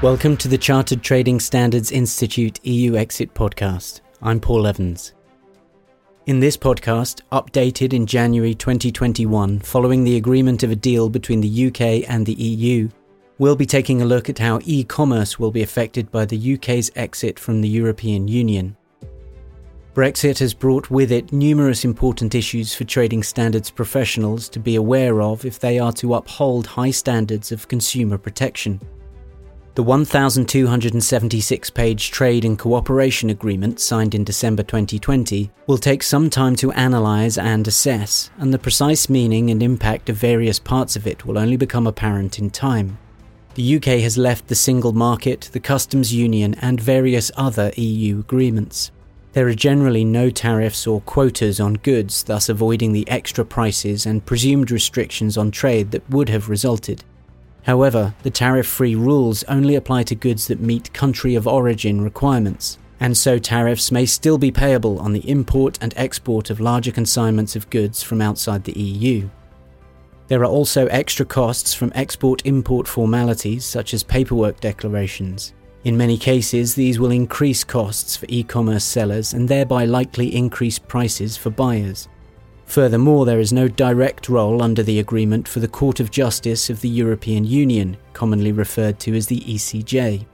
Welcome to the Chartered Trading Standards Institute EU Exit Podcast. I'm Paul Evans. In this podcast, updated in January 2021 following the agreement of a deal between the UK and the EU, we'll be taking a look at how e-commerce will be affected by the UK's exit from the European Union. Brexit has brought with it numerous important issues for trading standards professionals to be aware of if they are to uphold high standards of consumer protection. The 1,276-page Trade and Cooperation Agreement signed in December 2020 will take some time to analyse and assess, and the precise meaning and impact of various parts of it will only become apparent in time. The UK has left the single market, the customs union, and various other EU agreements. There are generally no tariffs or quotas on goods, thus avoiding the extra prices and presumed restrictions on trade that would have resulted. However, the tariff-free rules only apply to goods that meet country of origin requirements, and so tariffs may still be payable on the import and export of larger consignments of goods from outside the EU. There are also extra costs from export-import formalities such as paperwork declarations. In many cases, these will increase costs for e-commerce sellers and thereby likely increase prices for buyers. Furthermore, there is no direct role under the agreement for the Court of Justice of the European Union, commonly referred to as the ECJ.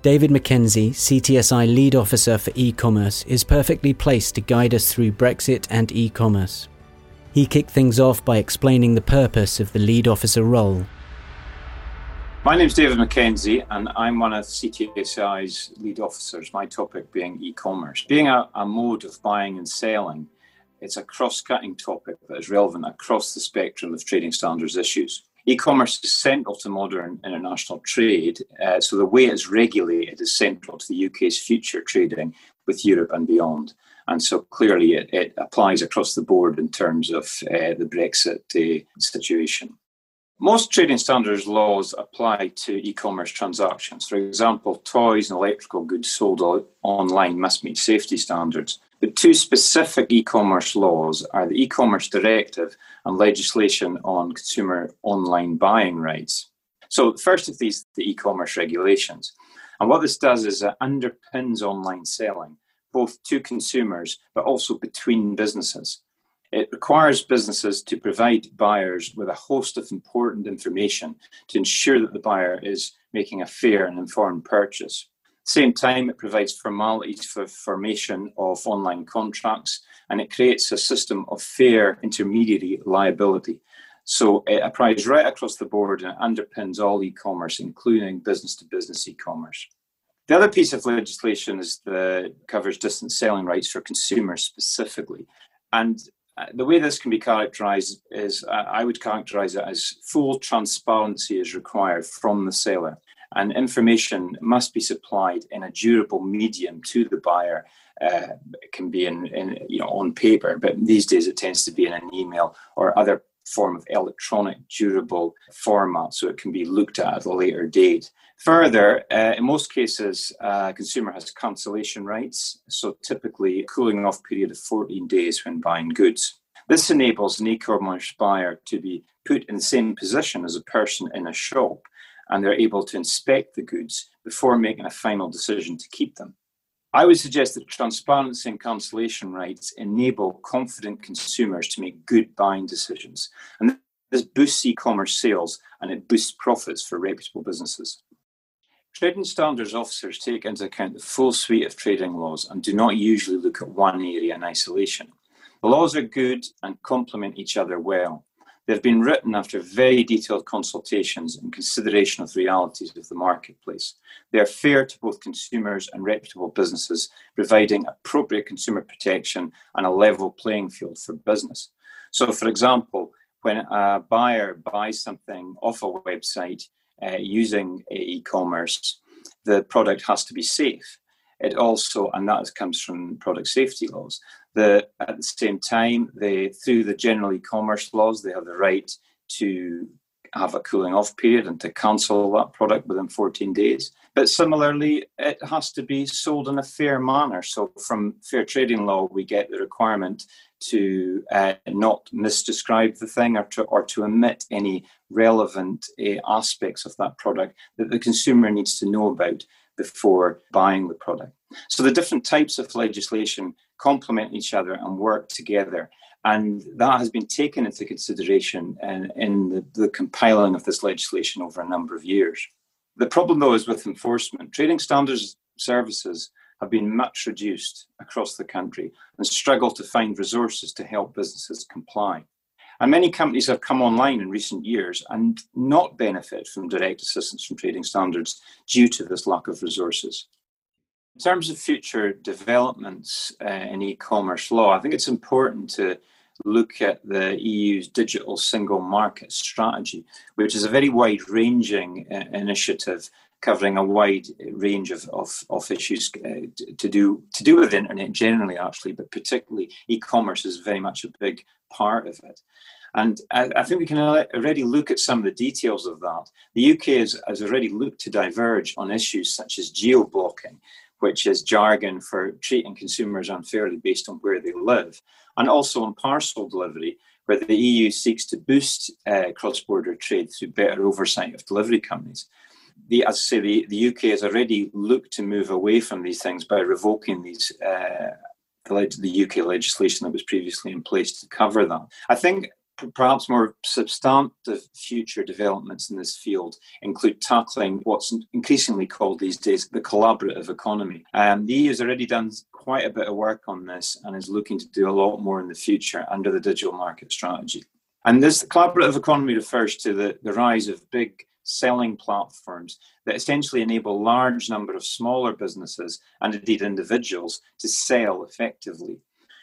David Mackenzie, CTSI Lead Officer for E-commerce, is perfectly placed to guide us through Brexit and e-commerce. He kicked things off by explaining the purpose of the Lead Officer role. My name's David Mackenzie, and I'm one of CTSI's lead officers, my topic being e-commerce. Being a mode of buying and selling, it's a cross-cutting topic that is relevant across the spectrum of trading standards issues. E-commerce is central to modern international trade, so the way it's regulated is central to the UK's future trading with Europe and beyond. And so clearly it applies across the board in terms of the Brexit situation. Most trading standards laws apply to e-commerce transactions. For example, toys and electrical goods sold online must meet safety standards. But two specific e-commerce laws are the e-commerce directive and legislation on consumer online buying rights. So the first of these, the e-commerce regulations. And what this does is it underpins online selling, both to consumers, but also between businesses. It requires businesses to provide buyers with a host of important information to ensure that the buyer is making a fair and informed purchase. At the same time, it provides formalities for formation of online contracts, and it creates a system of fair intermediary liability. So it applies right across the board and it underpins all e-commerce, including business-to-business e-commerce. The other piece of legislation is covers distance selling rights for consumers specifically. And the way this can be characterised is, I would characterise it as full transparency is required from the seller, and information must be supplied in a durable medium to the buyer. It can be on paper, but these days it tends to be in an email or other form of electronic durable format, so it can be looked at a later date. Further, in most cases, a consumer has cancellation rights, so typically a cooling off period of 14 days when buying goods. This enables an e-commerce buyer to be put in the same position as a person in a shop, and they're able to inspect the goods before making a final decision to keep them. I would suggest that transparency and cancellation rights enable confident consumers to make good buying decisions. And this boosts e-commerce sales and it boosts profits for reputable businesses. Trading standards officers take into account the full suite of trading laws and do not usually look at one area in isolation. The laws are good and complement each other well. They've been written after very detailed consultations and consideration of the realities of the marketplace. They are fair to both consumers and reputable businesses, providing appropriate consumer protection and a level playing field for business. So, for example, when a buyer buys something off a website using e-commerce, the product has to be safe. It also, and that comes from product safety laws. At the same time, through the general e-commerce laws, they have the right to have a cooling off period and to cancel that product within 14 days. But similarly, it has to be sold in a fair manner. So from fair trading law, we get the requirement to not misdescribe the thing or to omit any relevant aspects of that product that the consumer needs to know about before buying the product. So the different types of legislation complement each other and work together. And that has been taken into consideration in the compiling of this legislation over a number of years. The problem, though, is with enforcement. Trading standards services have been much reduced across the country and struggle to find resources to help businesses comply. And many companies have come online in recent years and not benefit from direct assistance from trading standards due to this lack of resources. In terms of future developments in e-commerce law, I think it's important to look at the EU's digital single market strategy, which is a very wide-ranging initiative covering a wide range of issues to do with the internet generally, actually, but particularly e-commerce is very much a big part of it. And I think we can already look at some of the details of that. The UK has already looked to diverge on issues such as geo-blocking, which is jargon for treating consumers unfairly based on where they live, and also on parcel delivery, where the EU seeks to boost cross-border trade through better oversight of delivery companies. As I say, the UK has already looked to move away from these things by revoking these the UK legislation that was previously in place to cover that. I think perhaps more substantive future developments in this field include tackling what's increasingly called these days the collaborative economy. The EU has already done quite a bit of work on this and is looking to do a lot more in the future under the digital market strategy. And this collaborative economy refers to the rise of big selling platforms that essentially enable a large number of smaller businesses and indeed individuals to sell effectively.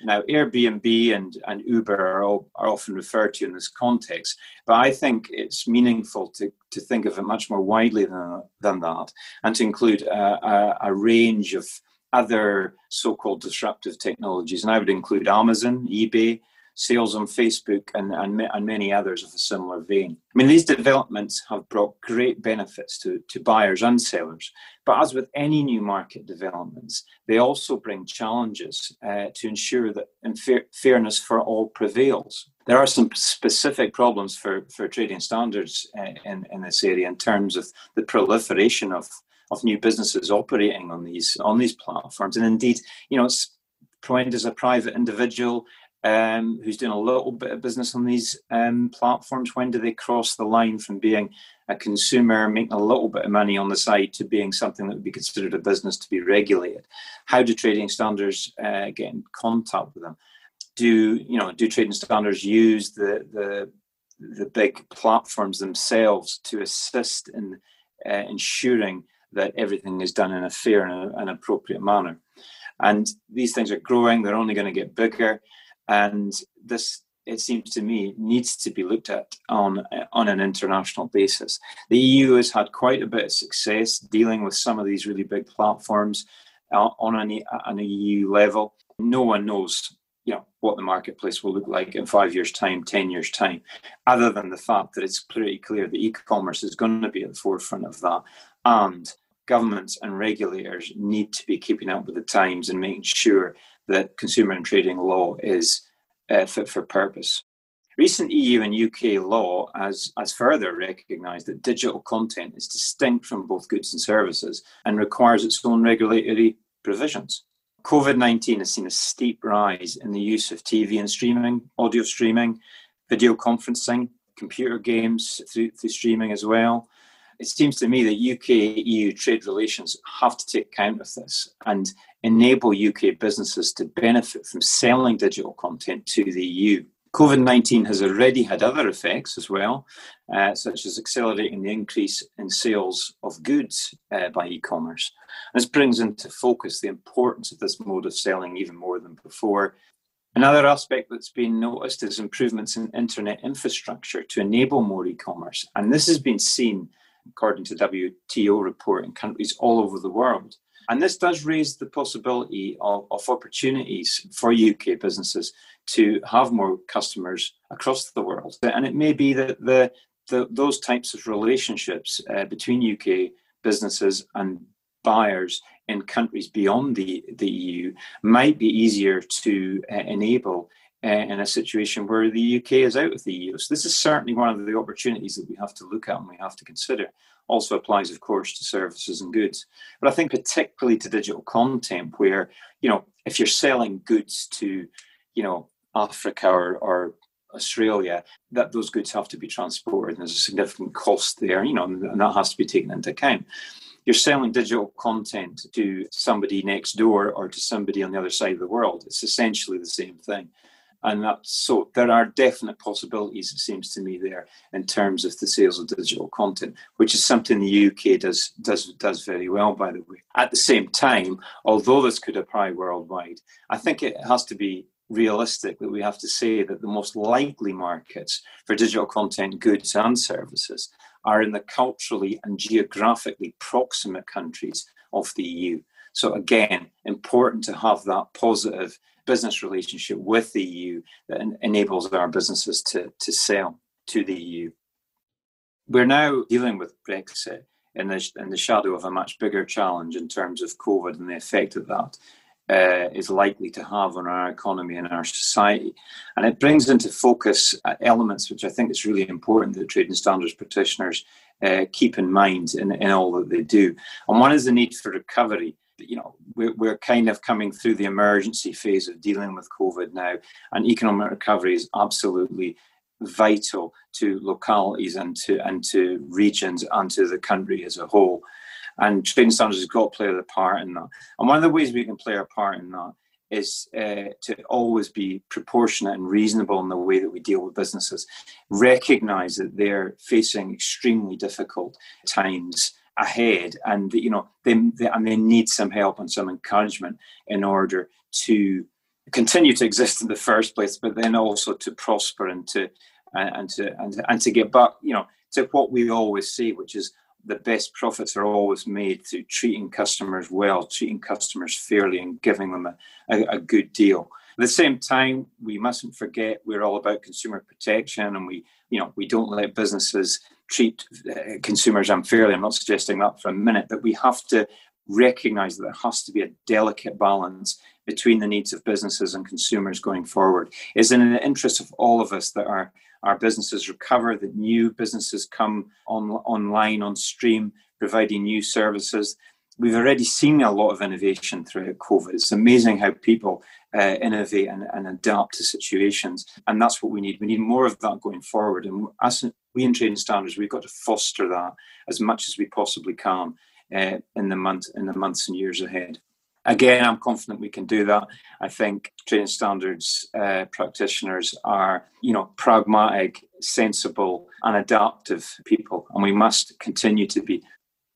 Now, Airbnb and Uber are often referred to in this context, but I think it's meaningful to think of it much more widely than that and to include a range of other so-called disruptive technologies. And I would include Amazon, eBay, sales on Facebook, and many others of a similar vein. I mean, these developments have brought great benefits to buyers and sellers, but as with any new market developments, they also bring challenges to ensure that fairness for all prevails. There are some specific problems for trading standards in this area in terms of the proliferation of new businesses operating on these platforms. And indeed, you know, it's when does a private individual who's doing a little bit of business on these platforms, when do they cross the line from being a consumer making a little bit of money on the side to being something that would be considered a business to be regulated? How do trading standards get in contact with them? Do trading standards use the big platforms themselves to assist in ensuring that everything is done in a fair and an appropriate manner? And these things are growing, they're only going to get bigger. And this, it seems to me, needs to be looked at on an international basis. The EU has had quite a bit of success dealing with some of these really big platforms on an EU level. No one knows, you know, what the marketplace will look like in 5 years' time, 10 years' time, other than the fact that it's pretty clear that e-commerce is going to be at the forefront of that. And governments and regulators need to be keeping up with the times and making sure that consumer and trading law is fit for purpose. Recent EU and UK law has further recognised that digital content is distinct from both goods and services and requires its own regulatory provisions. COVID-19 has seen a steep rise in the use of TV and streaming, audio streaming, video conferencing, computer games through streaming as well. It seems to me that UK-EU trade relations have to take account of this and enable UK businesses to benefit from selling digital content to the EU. COVID-19 has already had other effects as well, such as accelerating the increase in sales of goods by e-commerce. This brings into focus the importance of this mode of selling even more than before. Another aspect that's been noticed is improvements in internet infrastructure to enable more e-commerce. And this has been seen, according to WTO report, in countries all over the world. And this does raise the possibility of opportunities for UK businesses to have more customers across the world. And it may be that those types of relationships between UK businesses and buyers in countries beyond the EU might be easier to enable in a situation where the UK is out of the EU. So this is certainly one of the opportunities that we have to look at and we have to consider. Also applies, of course, to services and goods. But I think particularly to digital content where, you know, if you're selling goods to, you know, Africa or Australia, that those goods have to be transported and there's a significant cost there, you know, and that has to be taken into account. You're selling digital content to somebody next door or to somebody on the other side of the world. It's essentially the same thing. And that's, so there are definite possibilities, it seems to me, there in terms of the sales of digital content, which is something the UK does very well, by the way. At the same time, although this could apply worldwide, I think it has to be realistic that we have to say that the most likely markets for digital content, goods and services are in the culturally and geographically proximate countries of the EU. So again, important to have that positive business relationship with the EU that enables our businesses to sell to the EU. We're now dealing with Brexit in the shadow of a much bigger challenge in terms of COVID and the effect of that is likely to have on our economy and our society. And it brings into focus elements which I think is really important that trade and standards practitioners keep in mind in all that they do. And one is the need for recovery. You know, we're kind of coming through the emergency phase of dealing with COVID now, and economic recovery is absolutely vital to localities and to regions and to the country as a whole. And trade standards has got to play a part in that. And one of the ways we can play our part in that is to always be proportionate and reasonable in the way that we deal with businesses. Recognise that they're facing extremely difficult times ahead, and you know they need some help and some encouragement in order to continue to exist in the first place, but then also to prosper and to get back, you know, to what we always say, which is the best profits are always made through treating customers well, treating customers fairly, and giving them a good deal. At the same time, we mustn't forget we're all about consumer protection, and we don't let businesses treat consumers unfairly. I'm not suggesting that for a minute, but we have to recognise that there has to be a delicate balance between the needs of businesses and consumers going forward. It's in the interest of all of us that our businesses recover, that new businesses come online, on stream, providing new services. We've already seen a lot of innovation throughout COVID. It's amazing how people innovate and adapt to situations. And that's what we need. We need more of that going forward. And as we in Trading Standards, we've got to foster that as much as we possibly can in the months and years ahead. Again, I'm confident we can do that. I think Trading Standards practitioners are, you know, pragmatic, sensible and adaptive people. And we must continue to be.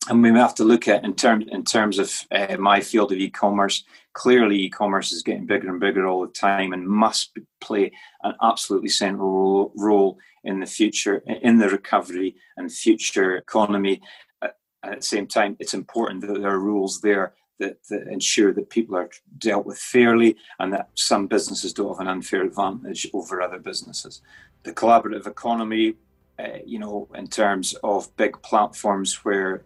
And we have to look at, in terms of my field of e-commerce, clearly e-commerce is getting bigger and bigger all the time and must play an absolutely central role in the future, in the recovery and future economy. At the same time, it's important that there are rules there that ensure that people are dealt with fairly and that some businesses don't have an unfair advantage over other businesses. The collaborative economy, you know, in terms of big platforms where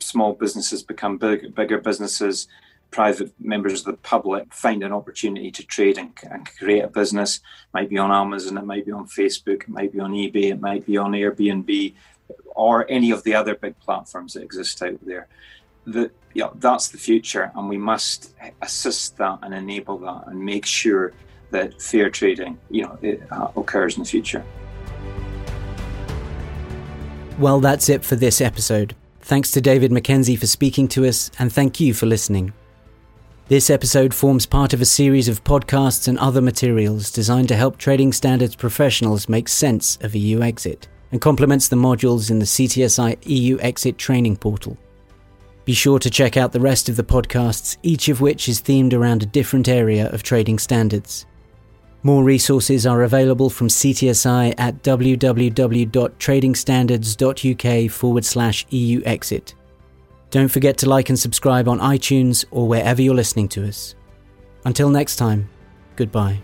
small businesses become bigger businesses, private members of the public find an opportunity to trade and create a business. It might be on Amazon, it might be on Facebook, it might be on eBay, it might be on Airbnb or any of the other big platforms that exist out there. That's the future, and we must assist that and enable that and make sure that fair trading, you know, it occurs in the future. Well, that's it for this episode. Thanks to David Mackenzie for speaking to us, and thank you for listening. This episode forms part of a series of podcasts and other materials designed to help trading standards professionals make sense of EU exit, and complements the modules in the CTSI EU Exit training portal. Be sure to check out the rest of the podcasts, each of which is themed around a different area of trading standards. More resources are available from CTSI at www.tradingstandards.uk/EU exit. Don't forget to like and subscribe on iTunes or wherever you're listening to us. Until next time, goodbye.